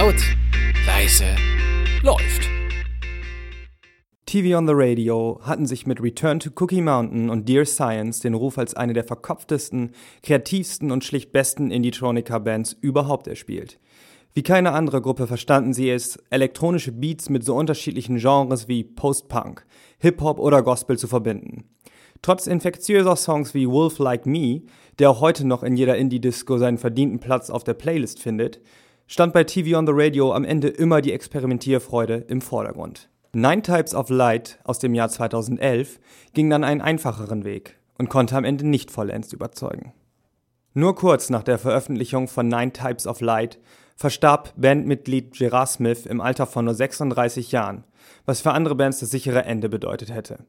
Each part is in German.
Laut, leise, läuft. TV on the Radio hatten sich mit Return to Cookie Mountain und Dear Science den Ruf als eine der verkopftesten, kreativsten und schlicht besten Indie-Tronica-Bands überhaupt erspielt. Wie keine andere Gruppe verstanden sie es, elektronische Beats mit so unterschiedlichen Genres wie Post-Punk, Hip-Hop oder Gospel zu verbinden. Trotz infektiöser Songs wie Wolf Like Me, der auch heute noch in jeder Indie-Disco seinen verdienten Platz auf der Playlist findet, stand bei TV on the Radio am Ende immer die Experimentierfreude im Vordergrund. Nine Types of Light aus dem Jahr 2011 ging dann einen einfacheren Weg und konnte am Ende nicht vollends überzeugen. Nur kurz nach der Veröffentlichung von Nine Types of Light verstarb Bandmitglied Gerard Smith im Alter von nur 36 Jahren, was für andere Bands das sichere Ende bedeutet hätte.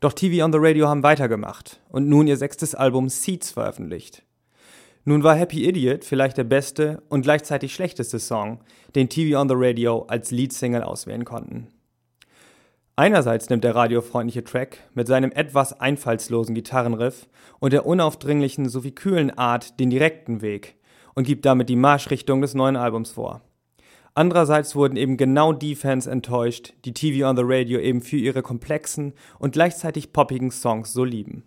Doch TV on the Radio haben weitergemacht und nun ihr 6. Album Seeds veröffentlicht. Nun war Happy Idiot vielleicht der beste und gleichzeitig schlechteste Song, den TV on the Radio als Leadsingle auswählen konnten. Einerseits nimmt der radiofreundliche Track mit seinem etwas einfallslosen Gitarrenriff und der unaufdringlichen sowie kühlen Art den direkten Weg und gibt damit die Marschrichtung des neuen Albums vor. Andererseits wurden eben genau die Fans enttäuscht, die TV on the Radio eben für ihre komplexen und gleichzeitig poppigen Songs so lieben.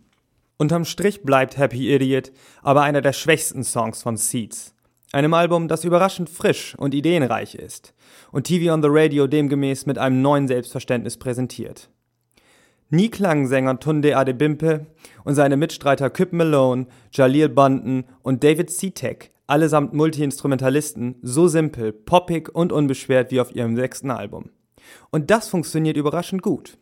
Unterm Strich bleibt Happy Idiot aber einer der schwächsten Songs von Seeds, einem Album, das überraschend frisch und ideenreich ist und TV on the Radio demgemäß mit einem neuen Selbstverständnis präsentiert. Nie klangen Sänger Tunde Adebimpe und seine Mitstreiter Kip Malone, Jaleel Bunton und David Citek, allesamt Multiinstrumentalisten, so simpel, poppig und unbeschwert wie auf ihrem 6. Album. Und das funktioniert überraschend gut.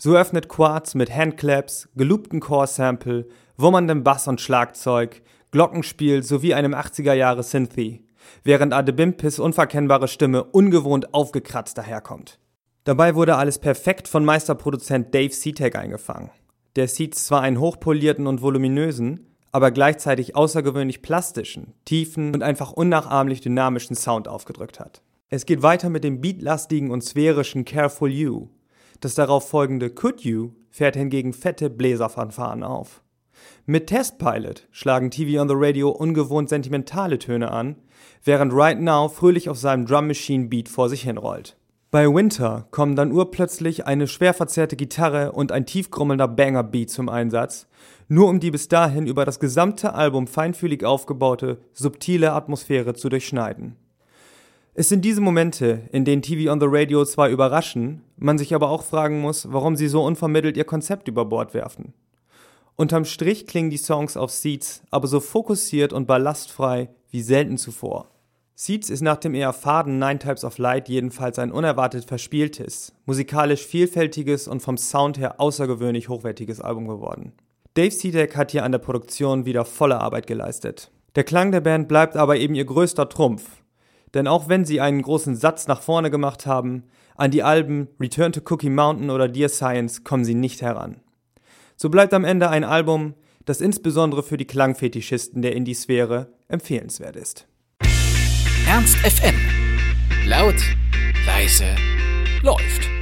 So öffnet Quartz mit Handclaps, geloopten Core-Sample, wummerndem Bass und Schlagzeug, Glockenspiel sowie einem 80er-Jahre-Synthie, während Adebimpes unverkennbare Stimme ungewohnt aufgekratzt daherkommt. Dabei wurde alles perfekt von Meisterproduzent Dave Sitek eingefangen. Der Seeds zwar einen hochpolierten und voluminösen, aber gleichzeitig außergewöhnlich plastischen, tiefen und einfach unnachahmlich dynamischen Sound aufgedrückt hat. Es geht weiter mit dem beatlastigen und sphärischen Careful You. Das darauf folgende Could You fährt hingegen fette Bläserfanfaren auf. Mit Test Pilot schlagen TV on the Radio ungewohnt sentimentale Töne an, während Right Now fröhlich auf seinem Drum Machine Beat vor sich hinrollt. Bei Winter kommen dann urplötzlich eine schwer verzerrte Gitarre und ein tiefgrummelnder Banger Beat zum Einsatz, nur um die bis dahin über das gesamte Album feinfühlig aufgebaute, subtile Atmosphäre zu durchschneiden. Es sind diese Momente, in denen TV on the Radio zwar überraschen, man sich aber auch fragen muss, warum sie so unvermittelt ihr Konzept über Bord werfen. Unterm Strich klingen die Songs auf Seeds aber so fokussiert und ballastfrei wie selten zuvor. Seeds ist nach dem eher faden Nine Types of Light jedenfalls ein unerwartet verspieltes, musikalisch vielfältiges und vom Sound her außergewöhnlich hochwertiges Album geworden. Dave Sitek hat hier an der Produktion wieder volle Arbeit geleistet. Der Klang der Band bleibt aber eben ihr größter Trumpf, denn auch wenn sie einen großen Satz nach vorne gemacht haben, an die Alben Return to Cookie Mountain oder Dear Science kommen sie nicht heran. So bleibt am Ende ein Album, das insbesondere für die Klangfetischisten der Indie-Sphäre empfehlenswert ist. Ernst FM. Laut, leise, läuft.